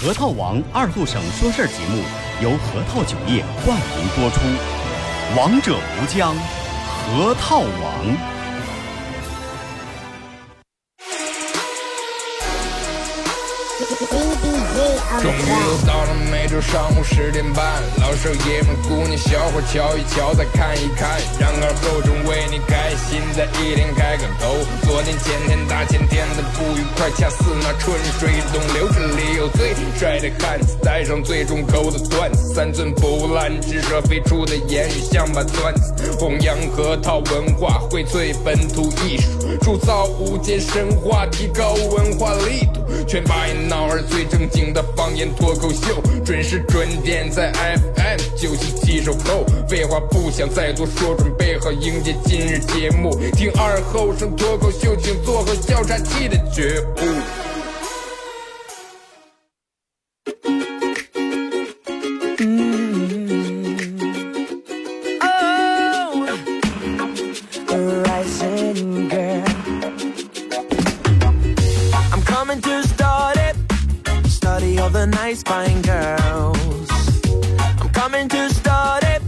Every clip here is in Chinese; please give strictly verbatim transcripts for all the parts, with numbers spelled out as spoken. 核桃王二度省说事儿节目由核桃酒业冠名播出，王者无疆，核桃王。 终于又到了每周上午十点半，老少爷们、姑娘、小伙瞧一瞧，再看一看，然而后正为你开心的一天开个头。昨天、前天、大前天的不愉快，恰似那春水东流，这里有最帅的汉子，带上最重口的段子，三寸不烂之舌飞出的言语像把钻子，弘扬核桃文化，荟萃本土艺术，铸造无间神话，提高文化力度，全把你脑儿最正经的方。 方言脱口秀准时准点在 F M 九七七收购。废话不想再多说，准备好迎接今日节目。听二后生脱口秀，请做好笑岔气的觉悟。嗯 oh, rising girl, I'm coming to start it. Study all the nice fine girls. I'm coming to study.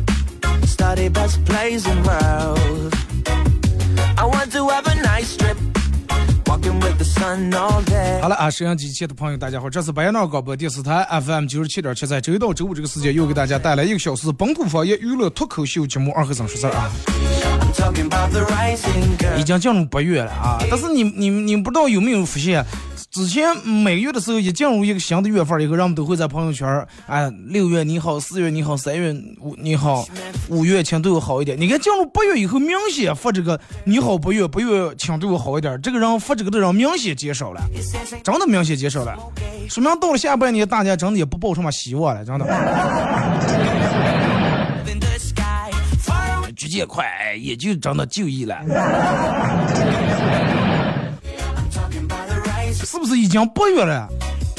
Study best plays in world. I want to have a nice trip. Walking with the sun all day. 好了啊，收音机前的朋友，大家好，这是白杨广播电视台 F M 九十七点七，在周一到周五这个时间，又给大家带来一个小时本土方言娱乐脱口秀节目《二和尚说事儿》啊。 已经进入八月了啊，但是你你你不知道有没有发现，之前每个月的时候也进入一个新的月份以后，人们都会在朋友圈哎，六月你好，四月你好，三月你好，五月请对我好一点。你看进入八月以后，明显发这个你好八月，八月请对我好一点，这个人发这个的人明显减少了，真的明显减少了，说明到了下半年大家真的也不抱什么希望了，真的。直接快，也就真的就医了，是不是已经八月了？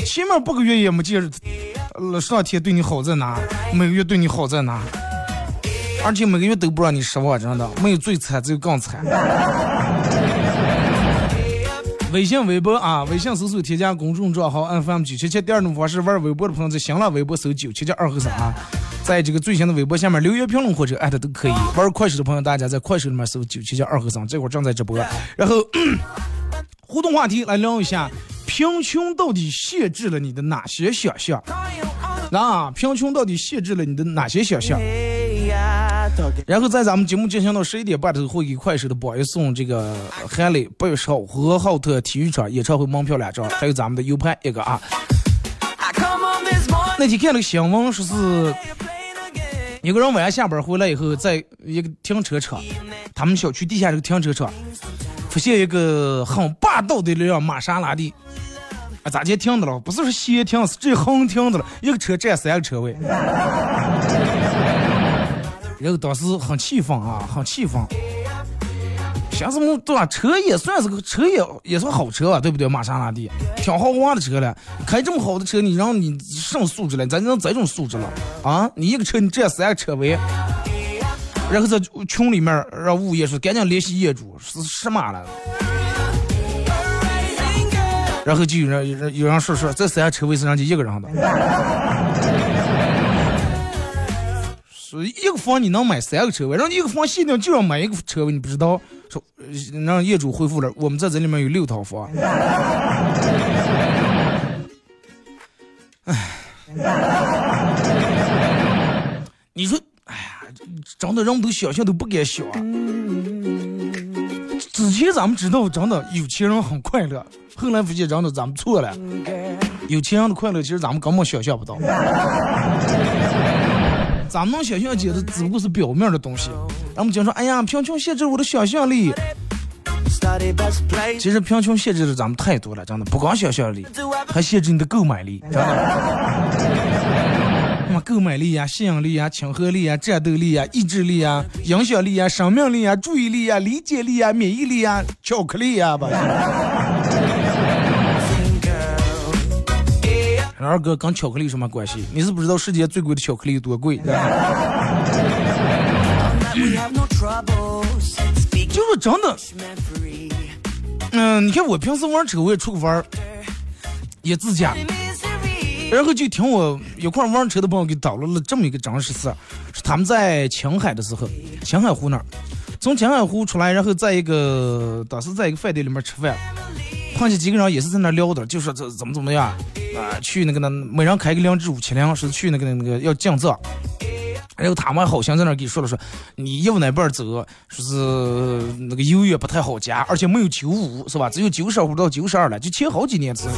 前面八个月也没见，呃，上天对你好在哪？每个月对你好在哪？而且每个月都不让你失望，真的没有最惨，只有更惨。微信、微博啊，微信搜索添加公众账号 F M 九七七。第二种方式，玩微博的朋友在新浪微博搜九七七二和三啊。 在这个最新的微博下面留言评论或者艾特都可以。玩快手的朋友，大家在快手里面搜“九七七二和尚”，这会儿正在直播。然后互动话题来聊一下：贫穷到底限制了你的哪些想象？啊，贫穷到底限制了你的哪些想象？然后在咱们节目进行到十一点半的时候，会给快手的宝爷送这个韩磊八月十号和浩特体育场演唱会门票两张，还有咱们的 U 盘一个啊。那天看了个新闻，说是。 一个人晚上下班回来以后，在一个停车场，他们小区地下这个停车场，发现一个很霸道的一辆玛莎拉蒂，啊，咋接停的了？不是说斜停，是这横停的了，一个车占三个车位。然后当时很气愤啊，很气愤，想什么对吧？车也算是个车也也算好车啊，对不对？玛莎拉蒂挺豪华的车了，开这么好的车，你让你上素质了，咱能这种素质了？ 啊！你一个车，你占三个车位，然后在群里面让物业说赶紧联系业主，是什么了？然后就有人有人说说这三个车位是人家一个人的，说一个房你能买三个车位，人家一个房限定就要买一个车位，你不知道？说让业主回复了，我们在这里面有六套房。唉。 你说，哎呀，真的人都想象都不敢想。之前咱们知道，真的有钱人很快乐，后来发现真的咱们错了。有钱人的快乐，其实咱们根本想象不到。咱们能想象解的只不过是表面的东西。咱们经常哎呀，贫穷限制我的想象力。其实贫穷限制了咱们太多了，真的不光想象力，还限制你的购买力，真的。购买力呀、啊，吸引力呀、啊，亲和力呀、啊，战斗力呀、啊，意志力呀、啊，影响力呀、啊，生命力呀、啊，注意力呀、啊，理解力呀、啊，免疫力呀、啊，巧克力呀吧。二哥跟巧克力什么关系？你是不知道世界最贵的巧克力多贵。就是真的。嗯、呃，你看我平时玩车，我也出去玩，也自驾。然后就听我有块玩车的朋友给导了了这么一个真实事，是他们在青海的时候，青海湖那儿，从青海湖出来，然后在一个当时在一个饭店里面吃饭，碰见几个人也是在那聊的，就是这怎么怎么样啊，去那个呢，每人开个两支五七零，是去那个那个要降价。然后他们好像在那给说了说，你右那边走，说是那个油也不太好加，而且没有九五是吧？只有九十五到九十二了，就前好几年子。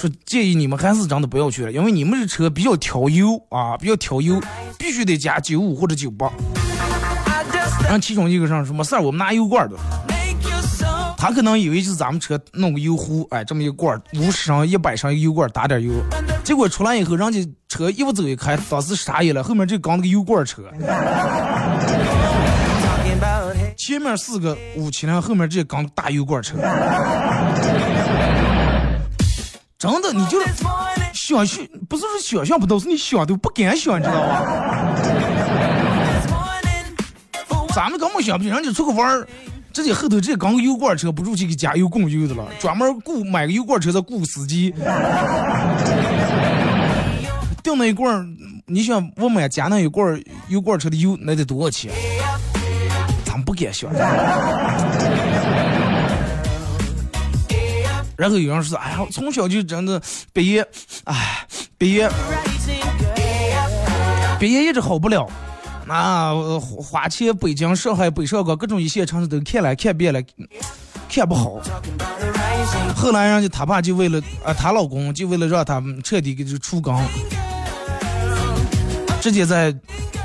说建议你们还是真的不要去了，因为你们这车比较挑油啊，比较挑油，必须得加九五或者九八。然后其中一个上说没事儿，我们拿油罐的。他可能以为就是咱们车弄个油壶，哎，这么一个罐，五十升、一百升一个油罐打点油，结果出来以后，人家车一不走一开，当时傻眼了，后面就刚那个油罐车，前面四个五七零，后面这刚大油罐车，真的，你就是想象，不是说想象不到，是你想都不敢想，你知道吗？咱们根本想不起，人家出个弯儿。这些后头这刚个油罐车不住去给加油供油的了，专门雇买个油罐车的雇司机。订那一罐，你想我买加那一罐油罐车的油，那得多少钱？咱们不敢想。然后有人说：“哎呀，从小就真的北爷，哎，北爷，北爷一直好不了。”那、啊、花钱北京、上海、北上广各种一些城市都看了看遍了，看不好。后来人家他爸就为了啊，她老公就为了让他彻底给就出港，直接在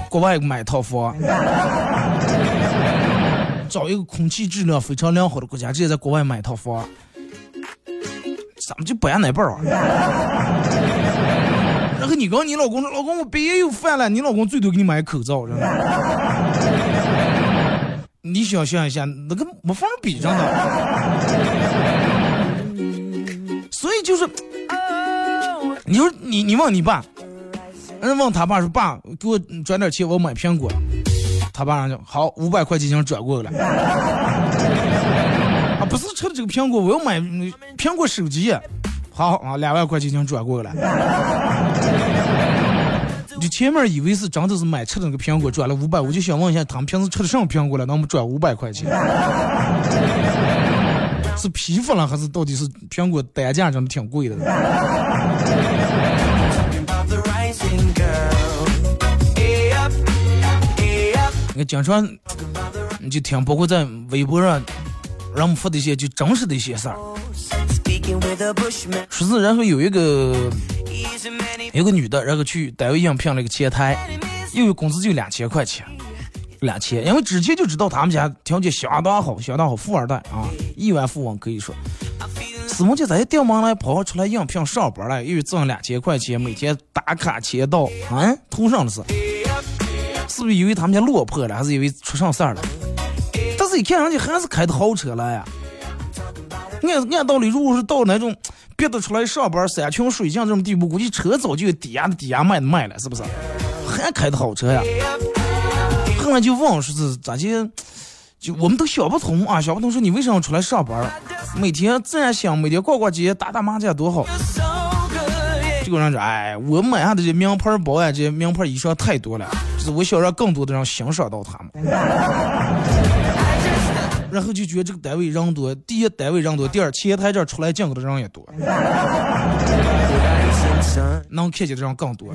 国外买套房，找一个空气质量非常良好的国家，直接在国外买套房。咱们就不按那辈儿啊。然后你跟你老公说，老公我北爷又犯了，你老公最多给你买口罩，真的。你想象一下，那跟没法比，真的。所以就是，你说你你问你爸，人问他爸说爸，给我转点钱，我买苹果。他爸说好，五百块钱已经转过来了。啊，不是吃这个苹果，我要买苹果手机。好啊，两万块钱已经转过来了。就前面以为是真的是买吃的那个苹果转了五百，我就想问一下，他们平时吃的什么苹果了？那我们转五百块钱，是批发了还是到底是苹果单价真的挺贵的？你经常你就听，包括在微博上，让我们发的一些就真实的一些事儿。说是然后有一个有个女的，然后去单位应聘了一个前台，因为工资就两千块钱，两千，因为之前就知道他们家条件相当好，相当好，富二代啊，亿万富翁可以说。死梦姐在掉忙来跑出来应聘上班了，因为挣两千块钱，每天打卡签到，啊，图上的是，是不是以为他们家落魄了，还是以为出上事儿了？但是一看人家还是开的豪车了呀。按按道理，如果是到那种别的出来上班山穷水尽这种地步，估计车早就抵押的抵押卖的卖了，是不是？还开的好车呀？后来就问说是咋些，就我们都想不通啊，想不通说你为什么出来上班？每天自然想，每天逛逛街、打打麻将多好。这个人说，哎，我买下的这名牌包呀，这名牌衣裳太多了，就是我想让更多的人欣赏到他们。然后就觉得这个单位人多，第一单位人多，第二前台这儿出来见过的人也多，能看见的人更多。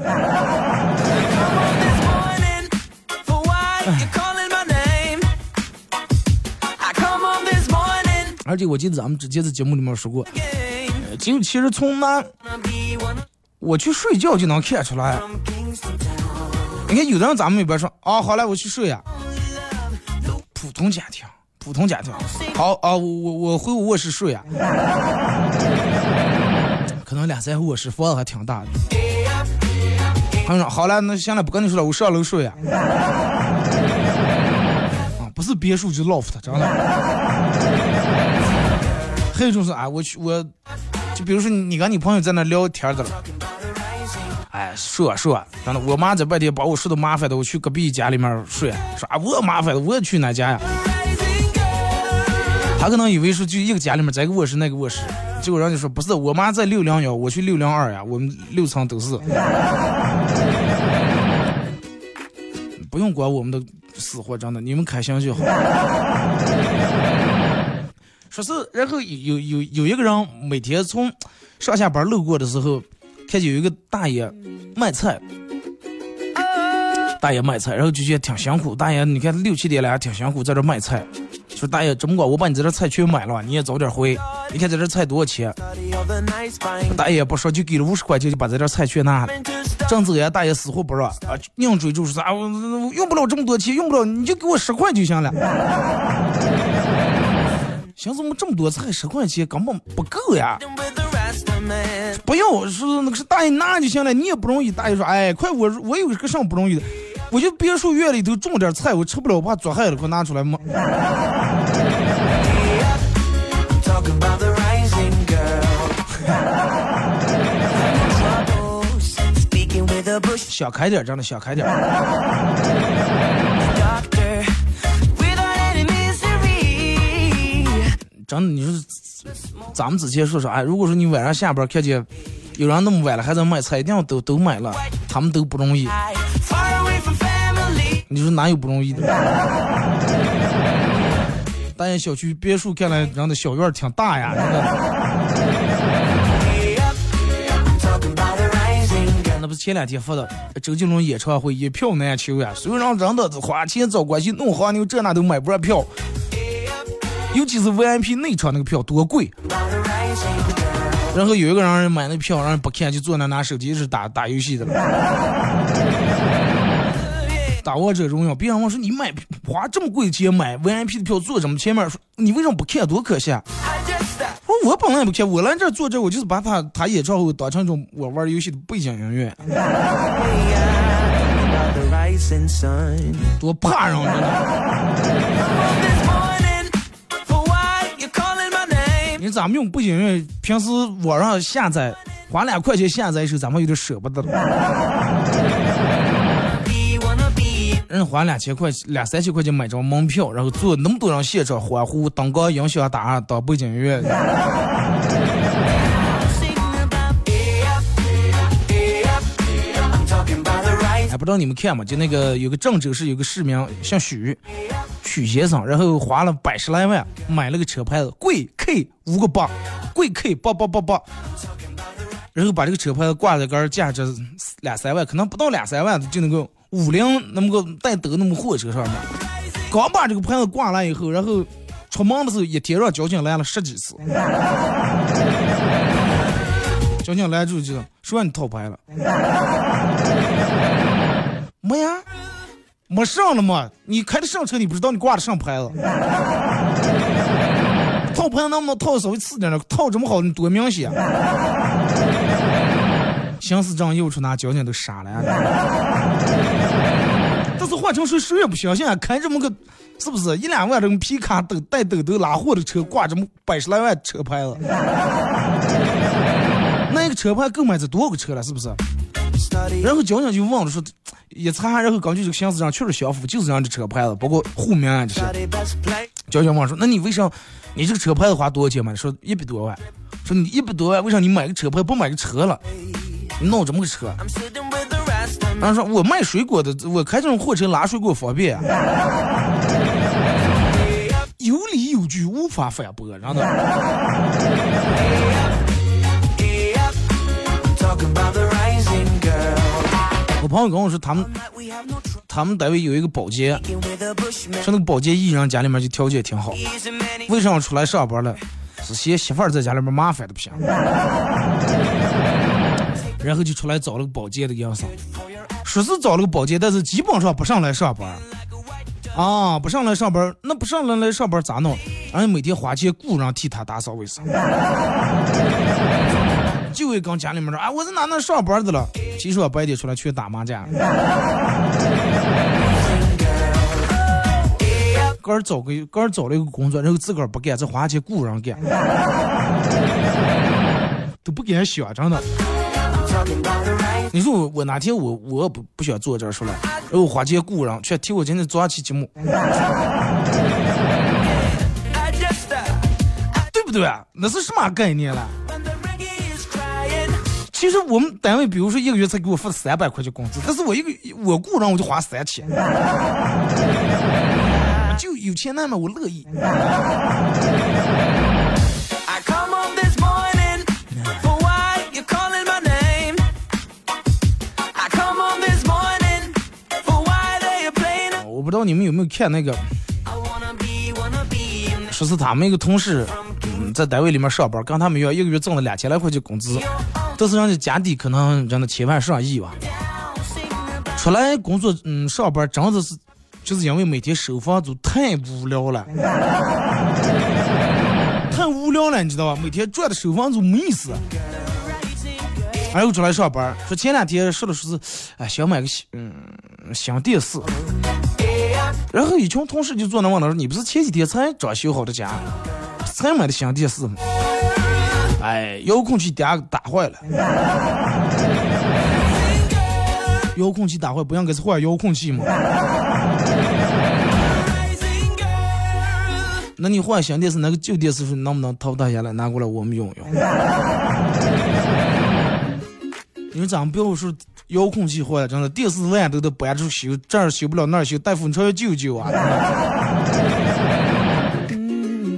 而且我记得咱们之前在节目里面说过，呃、就其实从那我去睡觉就能看出来。你看有的人咱们也别说啊，好了我去睡啊，普通家庭。普通家庭，好啊，我我我回卧室睡啊，可能两三卧室房子还挺大的。他说好了，那现在不跟你说了，我上楼睡啊。啊，不是别墅就 loft， 真的。还有一种是啊，我去我，就比如说你跟你朋友在那聊天的了，哎，睡啊睡啊，真的，我妈在外地把我睡得麻烦的，我去隔壁家里面睡，说啊我麻烦的，我也去哪家呀？他可能以为是就一个家里面在一个卧室那个卧室，结果人家说不是，我妈在六零幺，我去六零二呀，我们六层都是。不用管我们的死活，真的，你们开心就好。说是，然后有有有一个人每天从上下班路过的时候，看见有一个大爷卖菜，大爷卖菜，然后就觉得挺辛苦。大爷，你看六七点来挺辛苦，在这卖菜。说大爷，这么管我把你在这菜去买了，你也早点回。你看在这菜多少钱？大爷不说，就给了五十块钱，就把在这菜去拿了。正走呀，大爷死活不让啊，硬追住说啊，我用不了这么多钱，用不了，你就给我十块就行了。想怎么这么多菜十块钱根本不够呀！不要说那个是大爷拿就行了，你也不容易。大爷说：“哎，快我我有个上不容易的，我就别墅院里头种点菜，我吃不了，我怕做害了，快拿出来嘛。”小开点，真的小开点。真的，你说咱们之前说啥、哎？如果说你晚上下班看见有人那么晚了还在卖菜，一定要都都买了，他们都不容易。你说哪有不容易的？大雁小区别墅看来人的小院挺大呀。那不是前两天发的周杰伦演唱会一票难求呀，所以让人的花钱找关系弄黄牛，这那都买不上票。尤其是 V I P 内场那个票多贵，然后有一个让人买那票，让人不看就坐那拿手机是打打游戏的了，打王者荣耀。别人问说你买花这么贵的钱买 V I P 的票坐什么前面，说你为什么不看多可惜啊？我说我本来也不看，我来这坐这我就是把他他演唱会当成一种我玩游戏的背景音乐，多怕人了。你咱们用不行，平时网上下载花两块钱下载一首，咱们有点舍不得了。人花两千块两三千块钱买张门票，然后做那么多人现场欢呼，当个音响打当背景乐。还不知道你们看嘛，就那个有个郑州市有个市民姓许，许先生，然后花了百十来万买了个车牌子贵 K 五个八，贵 K 八八八八，然后把这个车牌子挂在杆，价值两三万，可能不到两三万就能够五菱那么个带德那么货车上面，刚把这个牌子挂了以后，然后出门的时候也贴上交警来了十几次，交警来住就说你套牌了。没呀，没上了嘛？你开的上车，你不知道你挂的上牌子。套牌能不能套稍微次点呢？套这么好，你多明显。相思张又出拿交警都傻了呀！但是换成谁谁也不相信啊！开这么个，是不是一两万这种皮卡等带斗斗拉货的车，挂这么百十来万车牌子？那个车牌购买这多少个车了？是不是？然后交警就忘了说，一查，然后根据这个相思上确实相符，就是这样的车牌子，包括户名啊这些。交警忘了说，那你为啥你这个车牌子花多少钱嘛？说一百多万，说你一百多万，为啥你买个车牌不买个车了？你弄这么个车？然后说我卖水果的，我开这种货车拉水果方便、啊，有理有据，无法反驳，然后。我朋友跟我说，他们他们单位有一个保洁，说那个保洁艺人家里面就条件挺好，为什么出来上班了，是嫌媳妇儿在家里面麻烦的不行，然后就出来找了个保洁的样子，说是找了个保洁，但是基本上不上来上班啊，不上来上班，那不上来来上班咋弄？然后每天花钱雇人替他打扫卫生。就会跟家里面说啊，我在哪哪上班的了，其实我白天出来去打麻将，个人找个个人找了一个工作，然后自个儿不干，这花钱雇人干，都不给人想着呢。你说我我哪天我我不不想做这事了，然后花钱雇人，却替我今天抓起节目。不对？那是什么概念了？其实我们单位，比如说一个月才给我付三百块钱工资，但是我一个我雇人我就花三千，就有钱难嘛，我乐意。我不知道你们有没有看那个，说是他们一个同事，嗯，在单位里面上班，跟他们一样，一个月挣了两千来块钱工资，但是人家家底可能人家千万上亿吧。出来工作，嗯，上班真的是，就是因为每天收房租太无聊了，太无聊了，你知道吧？每天赚的收房租没意思。然后出来上班，说前两天说的说是，哎，想买个嗯新电视。然后一群同事就坐那问了说：“你不是前几天才装修好的家，才买的新电视吗？”哎，遥控器打打坏了，遥控器打坏，不让给他换遥控器吗？那你换新电视，那个旧电视能不能淘汰下来拿过来我们用用？你们咱们不要说。遥控器坏了，真的，电视万都都搬出修，这儿修不了那儿修，大夫你出来救救啊！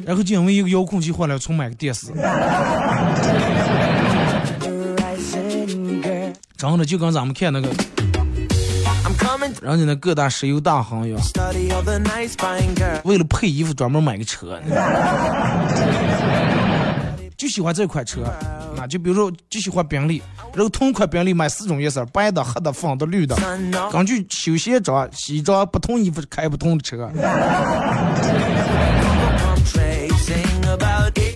然后就因为一个遥控器坏了，重买个电视。真的就跟咱们看那个，然后你那各大石油大行业，为了配衣服专门买个车，就喜欢这款车。啊、就比如说就喜欢宾利，然后同款宾利买四种颜色，白的、黑的、粉的、绿的，根据休闲装、西装不同衣服开不同的车。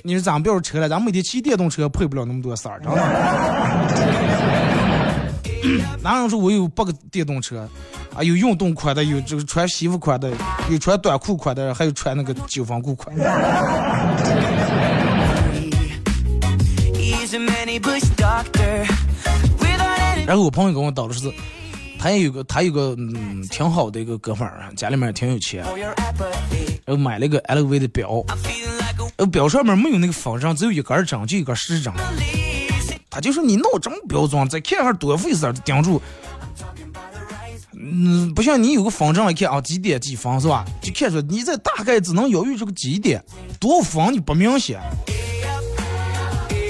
你说咱们不要车了，咱们每天骑电动车配不了那么多色儿，知道吗？哪有说我有八个电动车啊？有运动款的，有这个穿西服款的，有穿短裤款的，还有穿那个九分裤款的。然后我朋友跟我叨的是，他也有个他有个嗯挺好的一个哥们儿，家里面也挺有钱，然后买了一个 L V 的表，呃表上面没有那个仿真，只有一根针，就一根实针。他就说你弄这么表装，再看下多费事儿，顶住。嗯，不像你有个仿真一看啊几点几分是吧？就看出你这大概只能犹豫这个几点，多仿你不明显。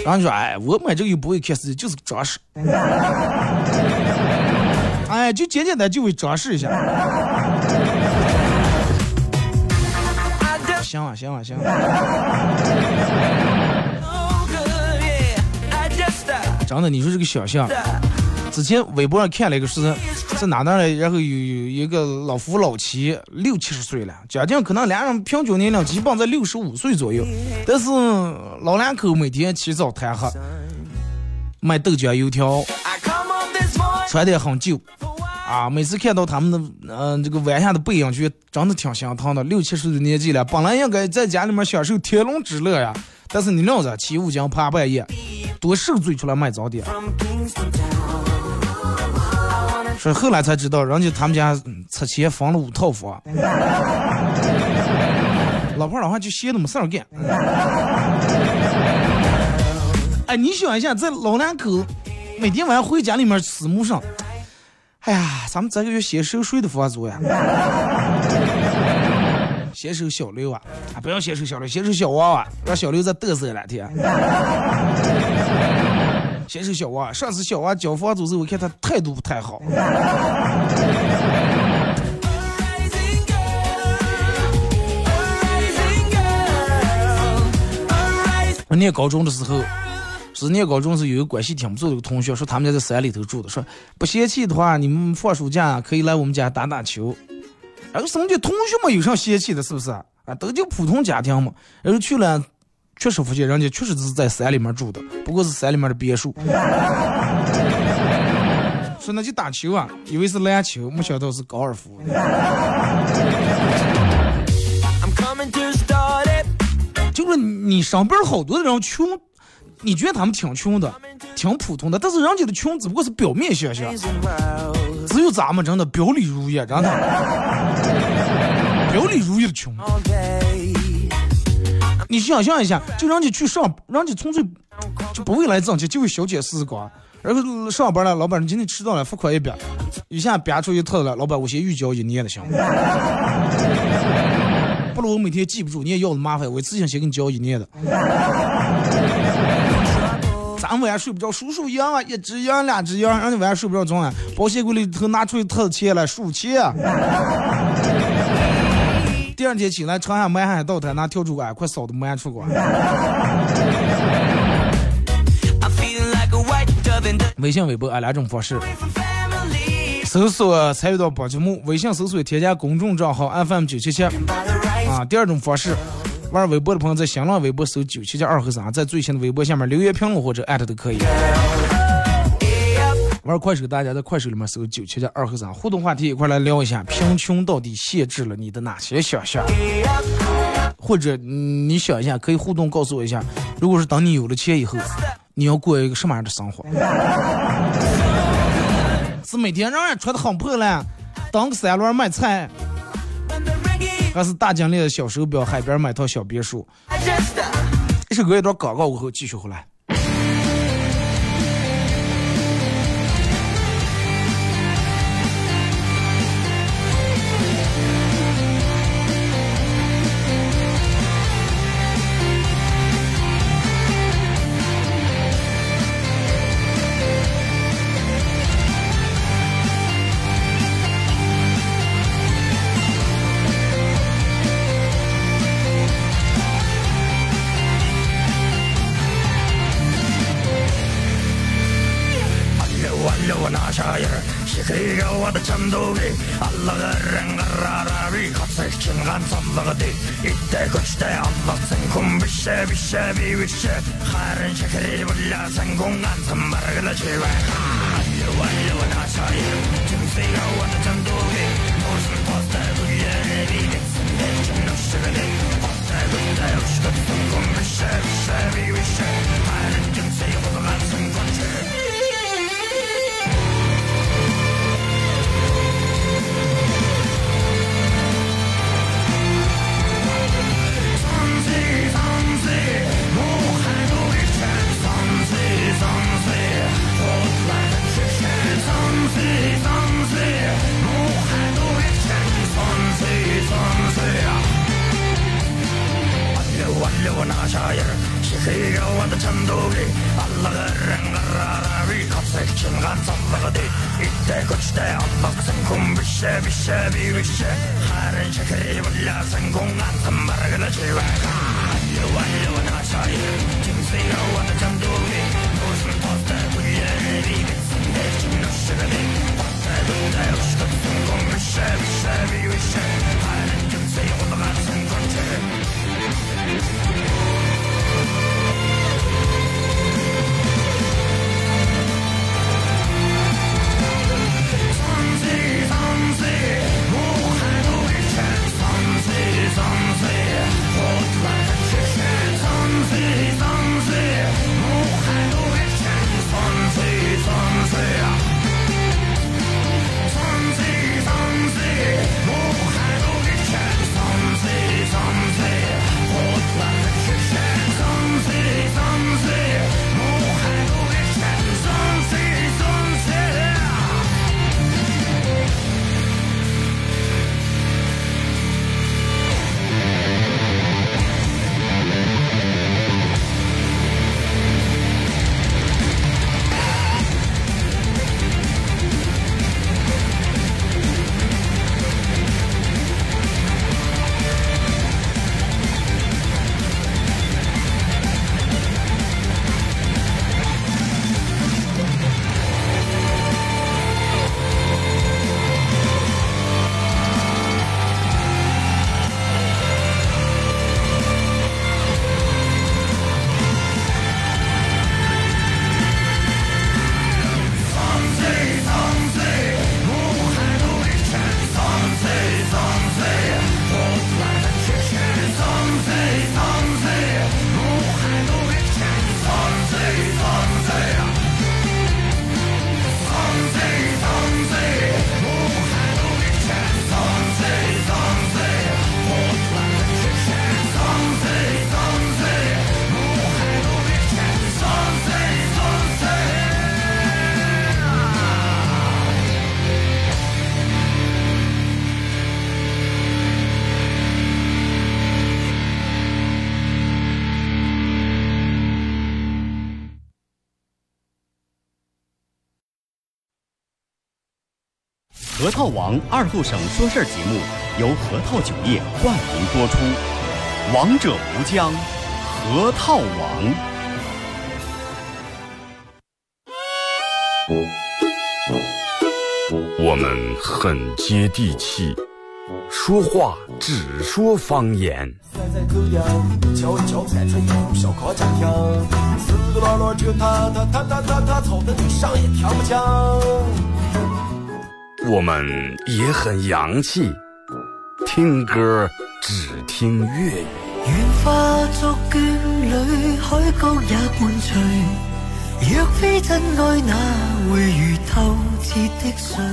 然后你说哎我买这个又不会开始就是装饰，哎就简简单就会装饰一下。行啊行啊行啊，真的你说这个小象之前微博上看了一个是在哪那里，然后有有一个老夫老妻六七十岁了，家庭可能两人平均年龄基本在六十五岁左右，但是老两口每天起早贪黑卖豆浆油条，穿得很旧啊，每次看到他们的嗯、呃、这个晚下的背影觉得长得挺相当的，六七十岁的年纪了，本来应该在家里面享受天伦之乐呀，但是你料着起五更爬半夜多受罪出来卖早点。所以后来才知道，人家他们家拆迁房了五套房，老婆老汉就歇那么事儿干。哎，你想一下，这老两口每天晚上回家里面死木上，哎呀，咱们这个月先收谁的房租呀？先收小刘啊，啊不要先收小刘，先收小娃娃，让小刘再嘚瑟两天。先是小娃，上次小娃交房租时，我看他态度不太好。我念高中的时候，是念高中时有一个关系挺不错的一个同学，说他们家在山里头住的，说不嫌弃的话，你们放暑假可以来我们家打打球。然后什么叫同学嘛，有啥嫌弃的，是不是啊？都就普通家庭嘛。然后去了。确实发现人家确实是在山里面住的，不过是山里面的别墅。说那就打球啊，以为是篮球，没想到是高尔夫。就是你上边好多人穷，你觉得他们挺穷的，挺普通的，但是人家的穷只不过是表面现象。只有咱们真的表里如一，真的表里如一的穷。你想象一下，就让你去上，让你从这就不会来挣钱，就会小姐四十光。然后上班了，老板你今天迟到了，罚款一百，一下憋出一特了，老板我先预交一年的项目，不然我每天记不住，你也要的麻烦，我自己先给你交一年的。咱晚上睡不着，数数羊啊，一只羊两只羊，让你晚上睡不着中啊，保险柜里头拿出一特钱来数钱。第二天起来，长汉埋汉到台拿笤帚管，快扫的埋出管。微信微博啊，两种方式搜索参与到本节目，微信搜索添加公众账号 F M 九七七啊。第二种方式，玩微博的朋友在新浪微博搜九七七二和三，在最新的微博下面留言评论或者艾特都可以。玩快手，大家在快手里面搜九七七二和三，互动话题一块来聊一下，贫穷到底限制了你的哪些想象？或者你想一下，可以互动告诉我一下，如果是当你有了钱以后，你要过一个什么样的生活？是每天让人穿得很破烂，当个三轮卖菜，还是大金链的小手表，海边买套小别墅？这首歌一段广告过后继续回来。核桃王二度省说事儿节目由核桃酒业冠名播出，王者无疆，核桃王。 我们很接地气，说话只说方言。我们也很洋气，听歌只听粤语。愿化作眷侣，海角也伴随。 若非真爱，那会如透彻的水。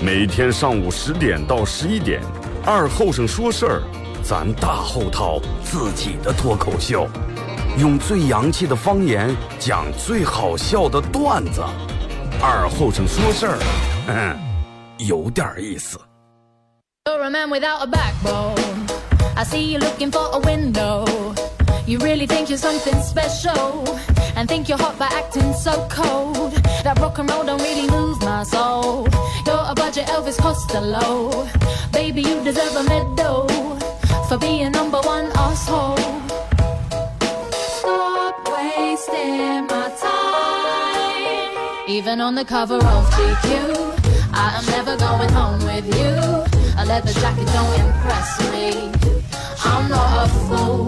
每天上午十点到十一点，二后生说事儿，咱大后套自己的脱口秀，用最洋气的方言讲最好笑的段子。二后生说事儿，嗯，有点意思。You're a man without a backbone. I see you looking for a window. You really think you're something special and think you're hot by acting so cold. That rock and roll don't really move my soul. You're a budget Elvis Costello. Baby, you deserve a medal for being number one asshole. Stop wasting my time. Even on the cover of G Q, I am never going home with you. A leather jacket don't impress me. I'm not a fool.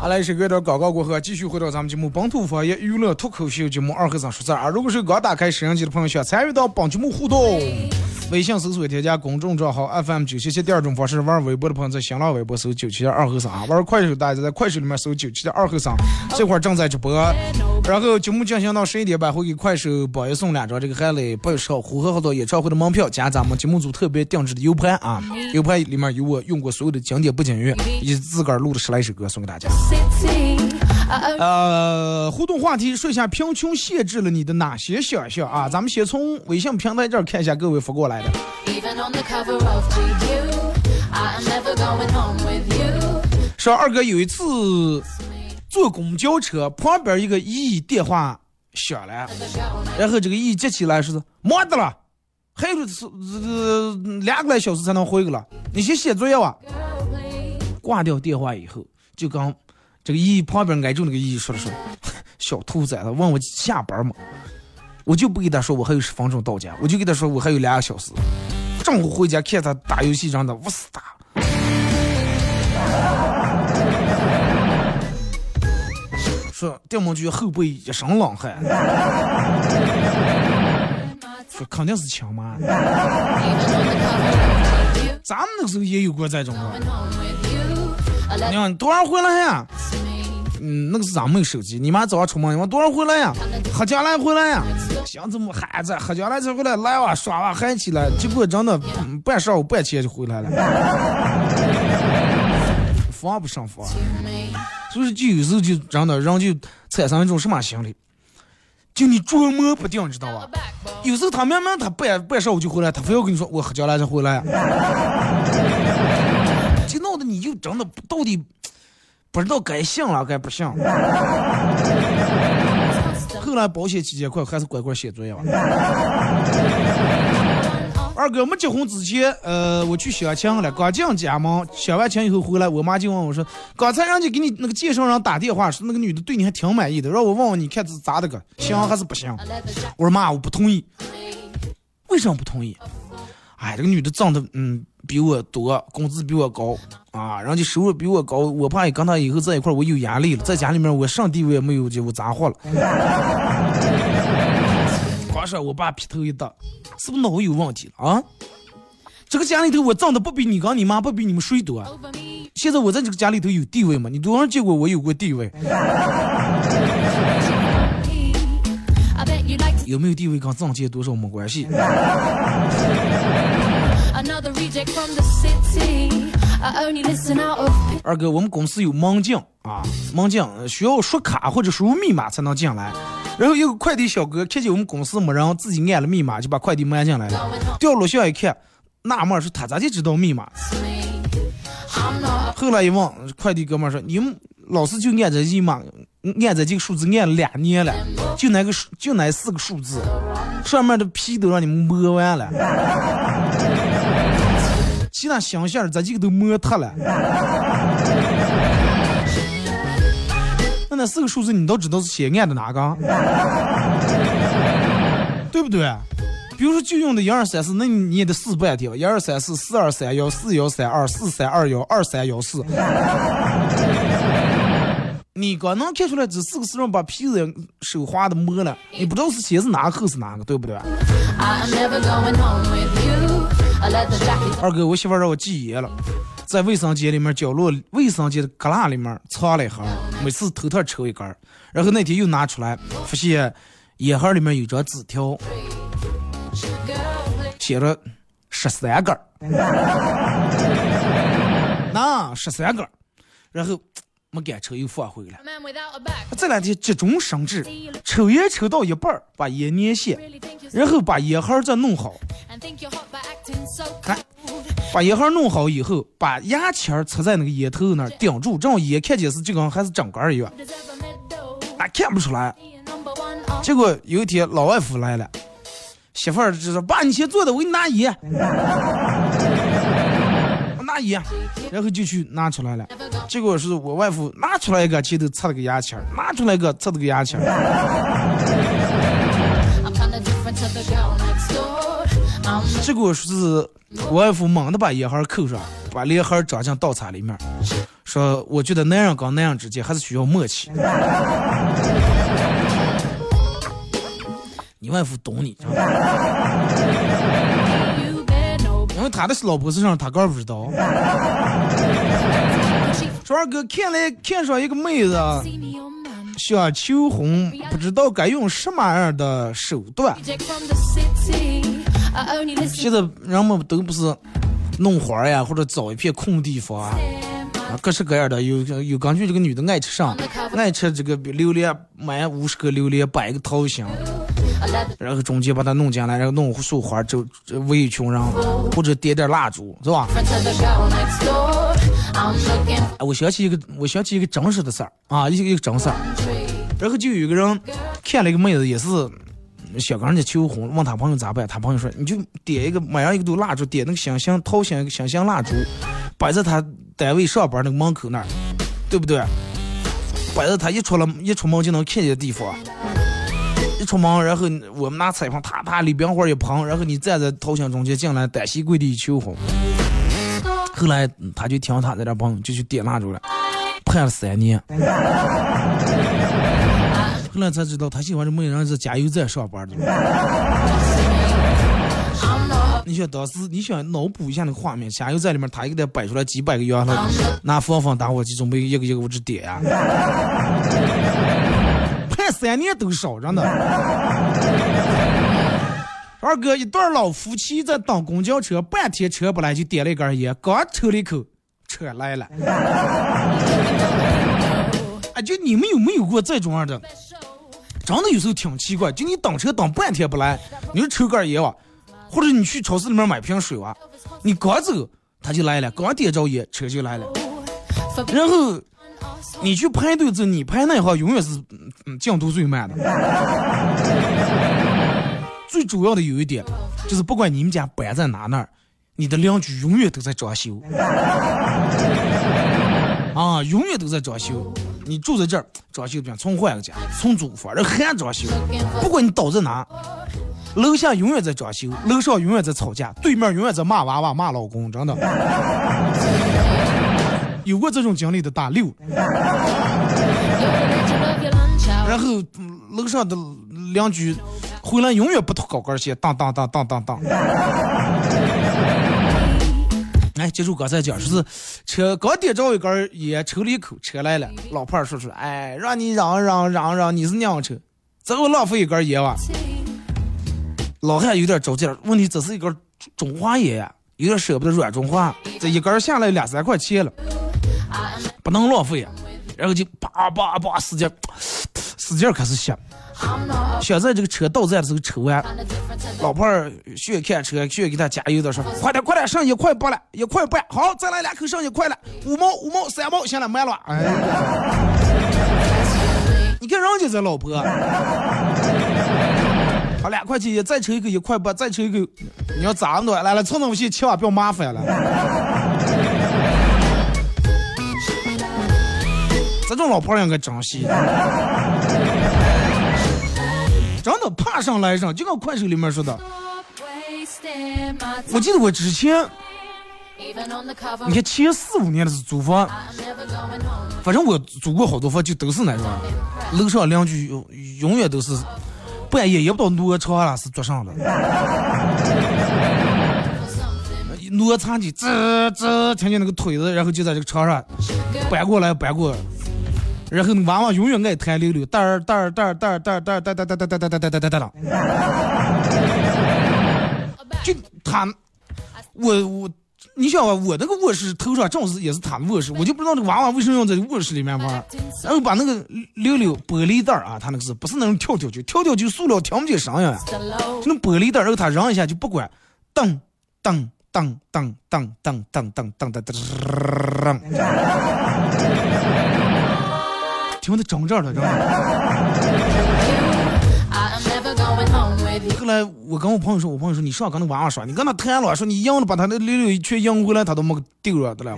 好嘞，是隔段广告过后，继续回到咱们节目本土方言娱乐脱口秀节目二和尚说事儿啊！如果是刚打开摄像机的朋友，想参与到本节目互动，微信搜索添加公众账号 F M 九七七。第二种方式，玩微博的朋友在新浪微博搜九七七二和尚，玩快手大家在快手里面搜九七七二和尚，这会儿正在直播。然后节目进行到十一点半，会给快手榜一送两张这个海磊八月十号呼和浩特演唱会的门票，加咱们节目组特别定制的 U 盘啊 ，U 盘里面有我用过所有的经典背景音乐以及自个儿录。 录了十来首歌送给大家。呃，互动话题说一下，贫穷限制了你的哪些想象啊？咱们先从微信平台这儿看一下各位发过来的。说二哥有一次坐公交车，旁边一个姨电话响了，然后这个姨接起来说：“没得了，还有呃两个来小时才能回去了，你先写作业吧。” 挂掉电话以后，就刚这个姨旁边挨住那个姨说了说：“小兔崽子，问我下班吗？我就不给他说我还有十分钟到家，我就给他说我还有两个小时。正好回家看他打游戏，让他我死他。”说电梦局后背一身冷汗，说肯定是亲妈。咱们那个时候也有过这种啊。 你看你多少回来呀？嗯，那个是咱们有手机。你妈早上出门，你妈多少回来呀？喝酒来回来呀？想怎么还在喝酒来才回来？来哇耍哇嗨起来，结果真的半晌午半天就回来了，防不胜防。所以就有时候就真的人就产生一种什么心理，就你捉摸不定，知道吧？有时候他明明他半半晌午就回来，他非要跟你说我喝酒来才回来。闹得你就真的到底不知道该信了该不信。后来保险起见快，还是乖乖写作业吧。二哥没结婚之前，呃，我去相亲了，刚进家门，相完亲以后回来，我妈就问我说：“刚才人家给你那个介绍人打电话，说那个女的对你还挺满意的，让我问问你看是咋的个，行还是不行？”我说：“妈，我不同意。”为什么不同意？ 哎，这个女的挣的，嗯，比我多，工资比我高啊，人家收入比我高，我怕也跟她以后在一块我有压力了，在家里面我上地位也没有，就我杂货了。光说我爸劈头一打，是不是脑有问题了啊？这个家里头我挣的不比你跟你妈不比你们谁多，现在我在这个家里头有地位嘛？你多少见过我有过地位？有没有地位跟挣钱多少没关系。二哥，我们公司有门禁啊，门禁需要输卡或者输入密码才能进来。然后有个快递小哥看见我们公司没人，自己按了密码就把快递买进来了。掉录像一看，纳闷说他咋就知道密码？后来一问，快递哥们说你们老是就按这密码按着这个数字按了两年了，就那个就那四个数字，上面的皮都让你们摸完了，其他想象咱这个都摸透了。那那四个数字你都知道是写按的哪个，对不对？比如说就用的一二三四，那你也得四半天吧，一二三四，四二三幺，四幺三二，四三二幺，二三幺四。你刚能看出来这四个字让把皮子手花的摸了，你不知道是鞋子哪个后是哪个，对不对？ you, 二哥，我媳妇让我戒烟了，在卫生间里面角落卫生间的旮旯里面藏了一盒，每次偷偷抽一根，然后那天又拿出来，发现烟盒里面有张纸条，写着十三根，那十三根，然后没敢抽又放回来。这两天急中生智，抽烟抽到一半把烟捏线，然后把烟盒再弄好。看，把烟盒弄好以后，把牙签插在那个烟头那儿顶住，这样烟看见是这根还是整根一样，那看不出来。结果有一天老外夫来了，媳妇儿就说：“爸，你先坐着，我给你拿烟。”拿烟，然后就去拿出来了。结果是我外父拿出来一个，前头插了个牙签，拿出来一个，插了个牙签。结果是我外父猛地把烟盒扣上，把烟盒装进倒茶里面，说：“我觉得那样跟那样之间还是需要默契。”你外父懂你，因为他的老婆身上他哥不知道。说二哥看来看上一个妹子，想求婚不知道该用什么样的手段。现在人们都不是弄花呀，或者找一片空地方啊，各式各样的，有有根据这个女的爱吃啥，爱吃这个榴莲，买五十个榴莲摆一个桃心。然后中间把它弄进来，然后弄束花，就围一群人，或者点点蜡烛，是吧？哎，我想起一个，我想起一个真实的事儿啊，一个一个真事儿。然后就有一个人看了一个妹子，也是想跟人家求婚，问他朋友咋办？他朋友说，你就点一个，买上一朵蜡烛，点那个香香掏香香香蜡烛，摆在他单位上班那个门口那儿，对不对？摆在他一出了一出门就能看见的地方。一出门，然后我们拿彩棚，啪啪里边花一捧，然后你站在头像中间进来，单膝跪地求婚。后来他就听他在这帮就去点蜡烛了，判了三年。后来才知道他喜欢这么一人是加油站上班的。你想当时你想脑补一下那个画面，加油站里面他一个得摆出来几百个烟了，拿方方打火机准备一个一个我只点啊。三年都少着呢。二哥，一对老夫妻在等公交车，半天车不来，就点了一根烟，刚抽了一口，车来了。哎，就你们有没有过这种样的？真的有时候挺奇怪，就你等车等半天不来，你就抽根烟哇，或者你去超市里面买瓶水哇，你刚走他就来了，刚点着烟车就来了，然后。你去排队子，你排那号永远是进度最慢的。最主要的有一点，就是不管你们家摆在哪那儿，你的邻居永远都在装修。啊，永远都在装修。你住在这儿装修边，从换个家，从租房，然后还装修。不管你倒在哪，楼下永远在装修，楼上永远在吵架，对面永远在骂娃娃、骂老公，真的。有过这种经历的打六，然后楼上的邻居回来永远不脱高跟鞋，当当当当当当。哎，接触刚才讲说是车刚点着一根也抽了一口，车来了，老伴儿说出来，哎，让你嚷嚷嚷嚷，你是娘车，怎么浪费一根烟哇？老汉有点着急了，问题这是一根中华烟呀，有点舍不得软中华，这一根下来两三块钱了。不能浪费呀，然后就叭叭叭使劲，使劲开始吸，想在这个车到站的时候抽完。老伴儿去看车，去给他加油的时候，快点快点，剩一块半了，一块半，好，再来两口，剩一块了，五毛五毛三毛，行了，买了。哎给咱老婆。好，两块钱再抽一个，一块八，再抽一个。你要咋弄？来来，蹭蹭我去，千万不要麻烦了。这种老婆应该珍惜。真的怕上来上，就跟快手里面说的。我记得我之前，你看前四五年的租房，反正我租过好多房，就都是那种，楼上邻居永远都是半夜也不知道挪车了是做上的，挪餐具，吱吱听见那个腿子，然后就在这个车上摆过来摆过来。然后娃娃永远爱弹溜溜，哒儿哒儿哒儿哒儿哒儿哒儿哒哒哒哒哒哒哒哒哒。就他，我我，你想吧，我那个卧室头上正是也是他的卧室，我就不知道这个娃娃为什么要在卧室里面玩，然后把那个溜溜玻璃袋啊，他那个是不是那种跳跳球？跳跳球塑料听不见声音呀，就那玻璃袋，然后他扔一下就不管，噔噔噔噔噔噔噔噔噔噔。听得整这的，知道吗？后来我跟我朋友说，我朋友说你上跟那娃娃耍，你跟他谈了，说你赢了，把他那溜溜一圈赢回来，他都没丢了，对了。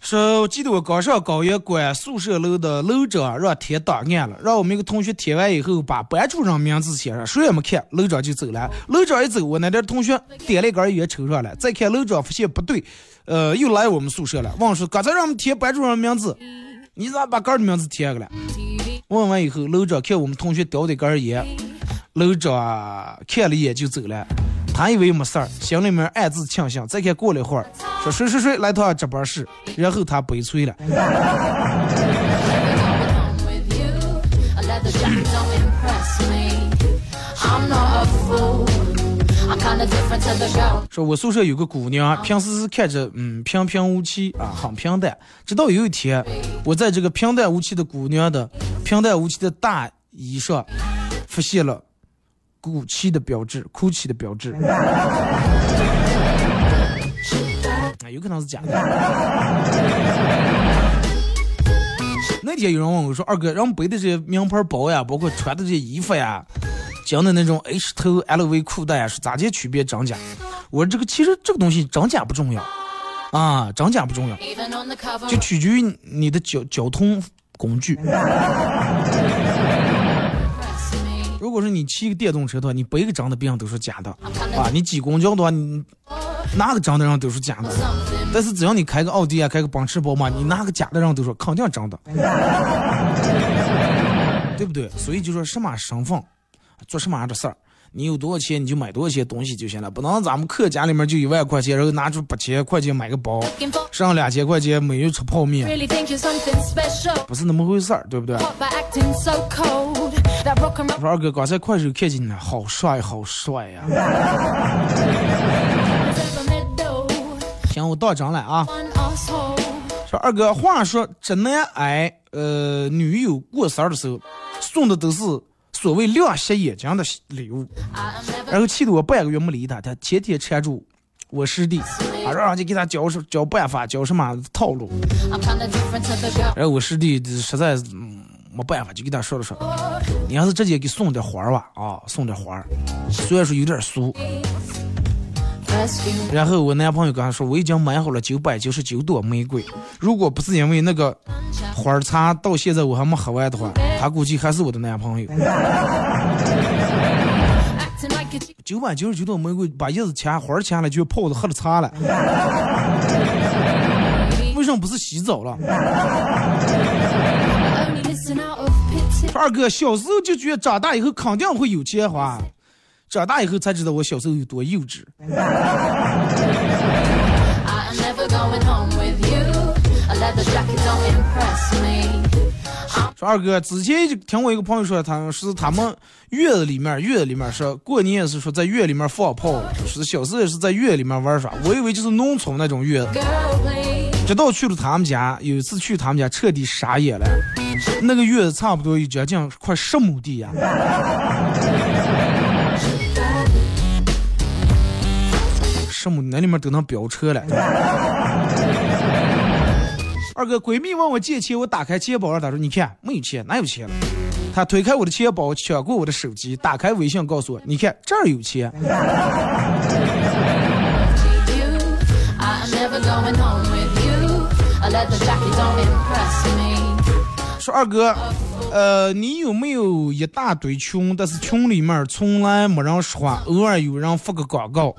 说，记得我刚上高一，管宿舍楼的楼长让贴档案了，让我们一个同学贴完以后，把班主任名字写上，谁也没看，楼长就走了。楼长一走，我那点同学点了一根烟抽上来，再看楼长发现不对，呃，又来我们宿舍了，问说刚才让我们贴班主任名字，你咋把个人名字贴上了？问完以后，楼长看我们同学叼的根烟，楼长看了一眼就走了。他以为没事儿，心里面暗自庆幸。再看过了一会儿，说谁谁谁来趟值班室，然后他悲催了。说我宿舍有个姑娘，平时是看着嗯平平无奇啊，很平淡。直到有一天，我在这个平淡无奇的姑娘的平淡无奇的大衣上发现了哭泣的标志，哭泣的标志，啊，有可能是假的。那天有人问我说：“二哥，让背的这些名牌包呀，包括穿的这些衣服呀，讲的那种 H 头 L V 裤带呀，是咋些区别真假？”我说：“这个其实这个东西真假不重要啊，真假不重要，就取决于你的交交通工具。”如果说你骑个电动车的话，你背个长的别人都是假的啊！你挤公交的话，你拿个长的人都是假的。但是只要你开个奥迪啊，开个奔驰、宝马，你拿个假的人都说肯定长的，对不对？所以就说什么身份，做什么样的事儿，你有多少钱你就买多少钱东西就行了，不能咱们客家里面就一万块钱，然后拿出八千块钱买个包，上两千块钱每月吃泡面，不是那么回事儿，对不对？我说二哥，刚才快手看见你好帅好帅呀、啊！行，我到账了啊。说二哥，话说直男癌呃女友过生日的时候，送的都是所谓亮瞎眼睛的礼物，然后气得我半个月没理他，他天天缠住我师弟，啊，让人家给他教教办法，教什么套路。然后我师弟实在是。嗯没办法，就给他说了说，你要是直接给送点花吧，啊，送点花，虽然说有点俗。然后我男朋友跟他说，我已经买好了九百九十九朵玫瑰，如果不是因为那个花茶到现在我还没喝完的话，他估计还是我的男朋友。九百九十九朵玫瑰，把叶子掐，花掐了，就泡着喝了茶了。为什么不是洗澡了？二哥小时候就觉得长大以后肯定会有钱花，长大以后才知道我小时候有多幼稚。说二哥之前就听我一个朋友说，他是他们院子里面院子里面说过年也是说在院里面放炮，是小时候也是在院里面玩耍，我以为就是农村那种院子，直到去了他们家，有一次去他们家彻底傻眼了，那个月差不多有将近快十亩地呀、啊！十亩，你那里面都能飙车了。二哥，闺蜜问我借钱，我打开钱包让她说，你看没有钱，哪有钱了？她推开我的钱包，抢过我的手机，打开微信告诉我，你看这儿有钱。说二哥，呃，你有没有一大堆群，但是群里面从来没人说话，偶尔有人发个广告，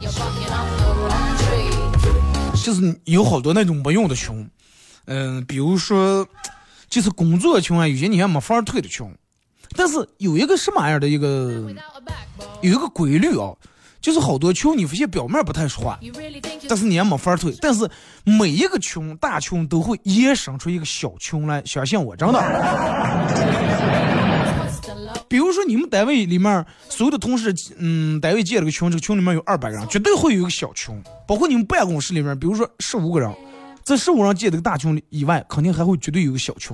就是有好多那种没用的群，嗯、呃，比如说就是工作群啊，有些你还没法退的群，但是有一个什么样的一个有一个规律啊、哦。就是好多群，你发现表面不太说话，但是你也没法退。但是每一个群大群都会衍生出一个小群来，相信我，真的。比如说你们单位里面所有的同事，嗯，单位建了个群，这个群里面有二百个人，绝对会有一个小群。包括你们办公室里面，比如说十五个人，在十五人建这个大群以外，肯定还会绝对有个小群。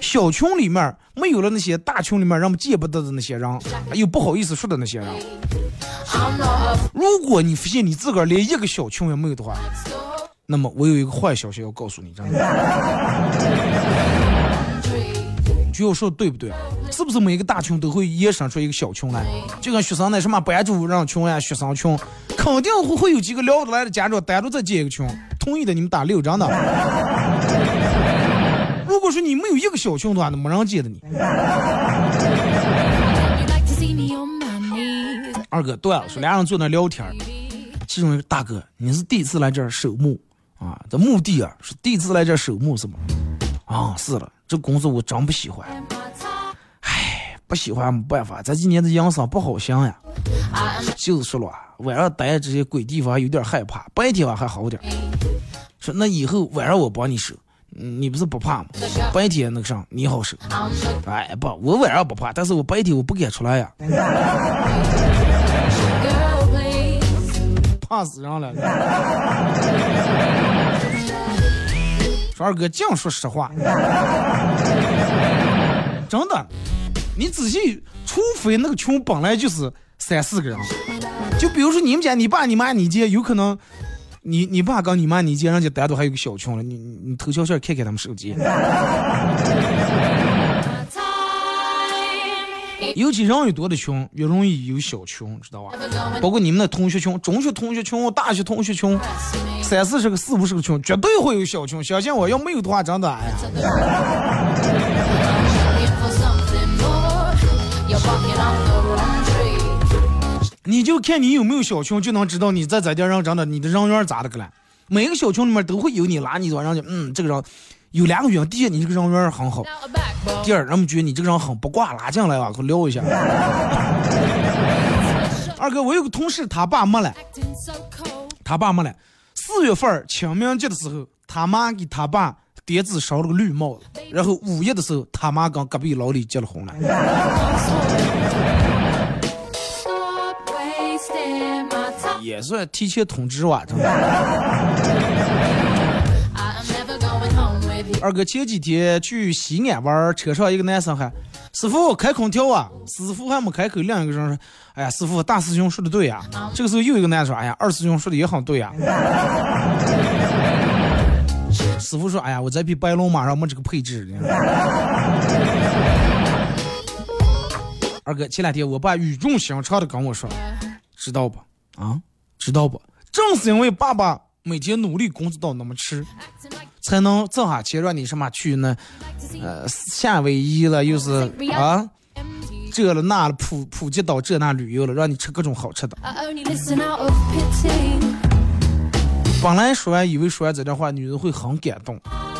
小群里面没有了那些大群里面让我们见不得的那些人，又不好意思说的那些人。如果你发现你自个儿连一个小群也没有的话，那么我有一个坏消息要告诉你，真的，就要说对不对？是不是每一个大群都会衍生出一个小群来？就跟学生那什么班主任群呀、学生群，肯定会会有几个聊得来的家长单独再建一个群。同意的你们打六张的。如果说你没有一个小群的话，那没人借的你。二哥对了，说俩人坐那聊天，其中一个大哥，你是第一次来这儿守墓啊？这墓地啊，是第一次来这儿守墓是吗？啊，是了，这工作我真不喜欢。哎，不喜欢没办法，咱今年的养生不好想呀。就是说了，晚上待这些鬼地方有点害怕，白天吧还好点。说那以后晚上我帮你守。你不是不怕吗？白天那个上你好守。哎不，我晚上不怕，但是我白天我不敢出来呀。怕死人了。说二哥这样说实话，真的，你仔细，除非那个群本来就是三四个人，就比如说你们家你爸你妈你姐，有可能你你爸跟你妈你姐人家单独还有个小群了，你你头小小看看他们手机。尤其人越多的群越容易有小群，知道吧？包括你们的同学群、中学同学群、大学同学群，三四十个、四五十个群，绝对会有小群。相信我，要没有的话，真的哎呀。你就看你有没有小群，就能知道你在在地上长的你的人缘咋的个了。每个小群里面都会有你拉你的人，嗯，这个人。有两个原因，第一，你这个人缘很好；第二，人们觉得你这个人很不挂，拉进来吧，给我撩一下。二哥，我有个同事，他爸没了，他爸没了。四月份清明节的时候，他妈给他爸叠字烧了个绿帽子，然后五一的时候，他妈跟隔壁老李结了婚了。也算提前通知哇，真的。二哥前几天去西安玩，车上一个男生喊师傅开空调啊，师傅还没开口，另一个人说，哎呀师傅，大师兄说的对啊。这个时候又一个男生说，哎呀二师兄说的也很对啊。师傅说，哎呀我这匹白龙马上没这个配置。二哥前两天我爸语重心长的跟我说，知道吧啊知道吧，正是因为爸爸每天努力工作到那么吃，才能挣下钱让你什么去呢？呃，夏威夷了，又是啊，这了那了，普普吉岛这那旅游了，让你吃各种好吃的。本来说完以为说完这段话，女人会很感动，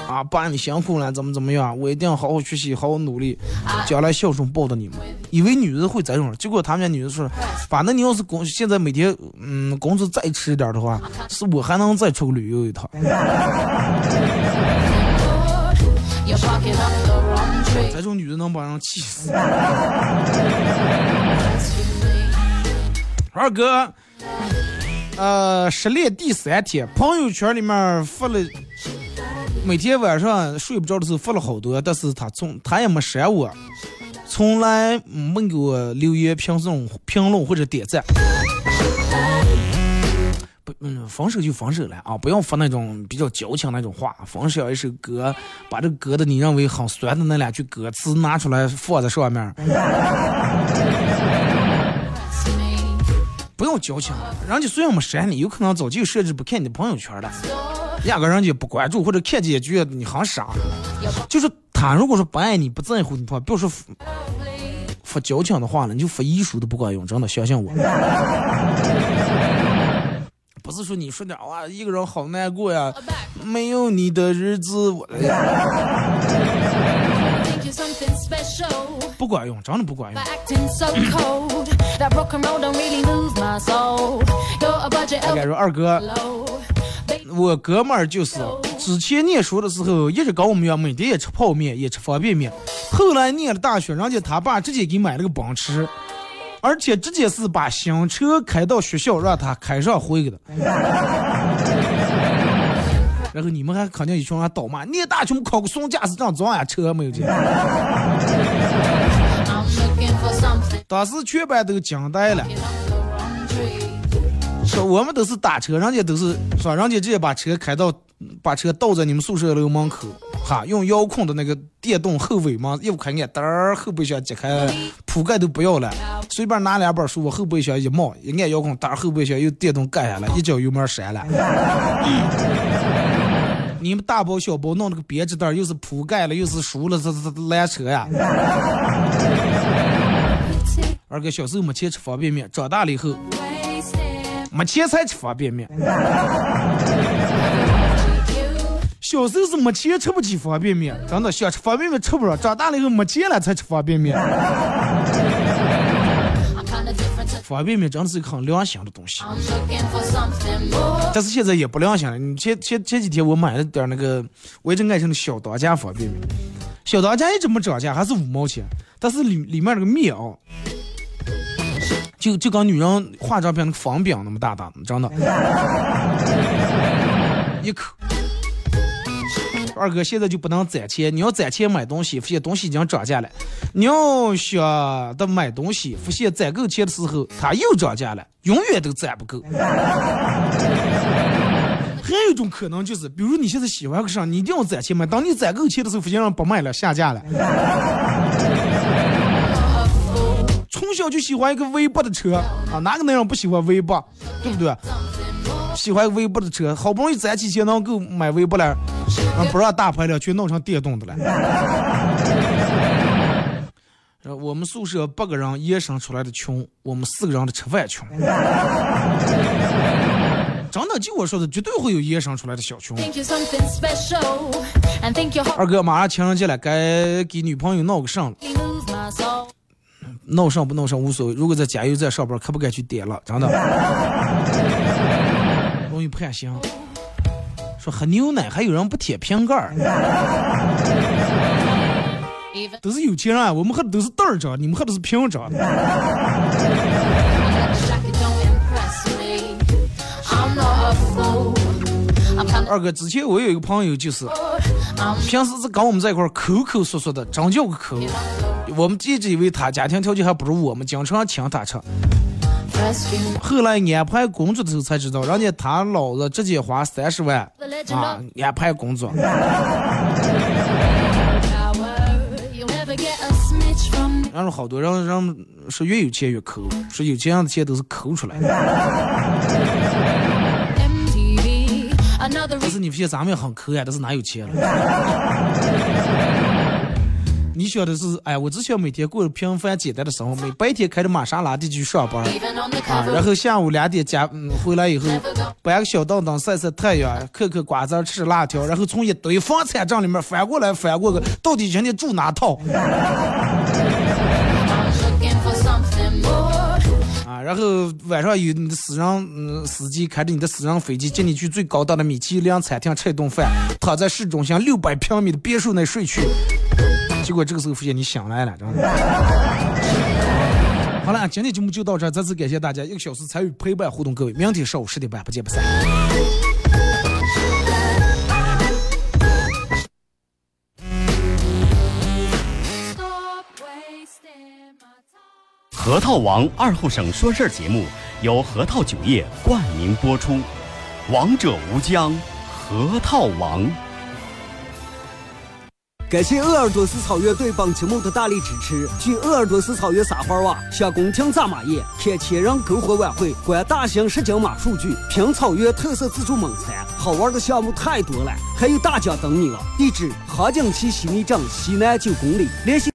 啊，爸你辛苦了，怎么怎么样，我一定好好学习，好好努力，将来孝顺报答你们。以为女人会这种，结果他们家女人说，反正你要是工现在每天嗯工资再吃一点的话，是我还能再出旅游一趟。这种女人能把人气死。二哥，呃，失恋第三天，朋友圈里面发了，每天晚上睡不着的时候发了好多，但是他从他也没删我，从来没给我留言、评论、评论或者点赞。不，嗯，防守就防守了啊，不要发那种比较矫情那种话，防守一首歌，把这歌的你认为很酸的那两句歌词拿出来放在上面。不要矫情，人家虽然我们删你，有可能早就设置不看你的朋友圈了，压根人家不关注，或者看见也觉得你很傻。就是他如果说不爱你不在乎你的话，不要说发矫情的话了，你就发艺术都不管用，真的相信我。不是说你说点啊，一个人好难过呀，没有你的日子我的呀，不管用，真的不管用。我感觉二哥，我哥们儿就是之前念书的时候一直搞我们家，每天也吃泡面也吃方便面，后来念了大学，人家他爸直接给买了个奔驰，而且直接是把新车开到学校让他开上回去的。然后你们还肯定一群人倒骂，念大学考个双驾驶证装呀车没有这。当时全班都惊呆了，说我们都是打车，人家都是说人家直接把车开到把车倒在你们宿舍楼门口，哈，用遥控的那个电动后尾嘛，一开眼，嘚后备箱解开，铺盖都不要了，随便拿两本书，我后备箱一冒，一按遥控，嘚后备箱又电动盖下来，一脚油门闪了。你们大包小包弄了个别致袋，又是铺盖了，又是熟了，这这拉车呀。二哥小时候没钱吃方便面，长大了以后没钱才吃方便面。小时候是没钱吃不起方便面，真的想吃方便面吃不着，长大了以后没钱了才吃方便面。方便面真的是个很良心的东西，但是现在也不良心了。你前前前几天我买了点那个维珍爱城的小当家方便面，小当家一直没涨价，还是五毛钱，但是里里面那个面啊，就就跟女人化妆品那个方饼那么大大的，真的，一口。二哥现在就不能攒钱，你要攒钱买东西，发现东西已经涨价了；你要想的买东西，发现攒够钱的时候，它又涨价了，永远都攒不够。还有一种可能就是，比如你现在喜欢个啥，你一定要攒钱买，当你攒够钱的时候，发现不卖了，下架了。从小就喜欢一个 V 八 的车啊，哪个男人不喜欢 V 八，对不对？喜欢 V 八 的车，好不容易攒起钱能够买 V 八 了。啊、不让大排量去弄成电动的了。我们宿舍八个人衍生出来的穷，我们四个人的吃饭穷。长得就我说的，绝对会有衍生出来的小穷。二哥马上情人节了，该给女朋友闹个上了。闹上不闹上无所谓，如果在加油站上班，可不该去点了，长得容易判刑。说喝牛奶还有人不舔瓶盖儿，都是有钱人啊！我们喝的都是袋儿装，你们喝的是瓶装。二哥，之前我有一个朋友，就是平时是跟我们在一块口口说说的，真叫个抠。我们一直以为他家庭条件还不如我们，经常请他吃。后来安排工作的时候才知道，人家他老子直接花三十万啊安排工作。然后好多人让是越有钱越抠，是有钱的钱都是抠出来的。但是你发现咱们也很抠呀，但是哪有钱了？你晓得是哎，我之前每天过着平凡简单的生活，每白天开着玛莎拉蒂去上班啊，然后下午两点家、嗯、回来以后，摆个小凳凳晒晒太阳，嗑嗑瓜子吃辣条，然后从一堆房产证里面翻过来翻过去，到底人家住哪套？啊，然后晚上有你的私人、嗯、司机开着你的私人飞机接你去最高档的米其林餐厅吃一顿饭，躺在市中心六百平米的别墅内睡去。结果这个时候发现你想来了，真的。好了，今天节目就到这儿，再次感谢大家一个小时参与陪伴互动，各位，明天上午十点半不见不散。核桃王二后省说事儿节目由核桃酒业冠名播出。王者无疆，河套王。感谢鄂尔多斯草原对本节目的大力支持。去鄂尔多斯草原撒欢哇！下工听扎马业，看千人篝火晚会，观大型十景马数据，品草原特色自助猛餐，好玩的项目太多了，还有大奖等你了！地址：哈景区西密镇西南九公里。联系。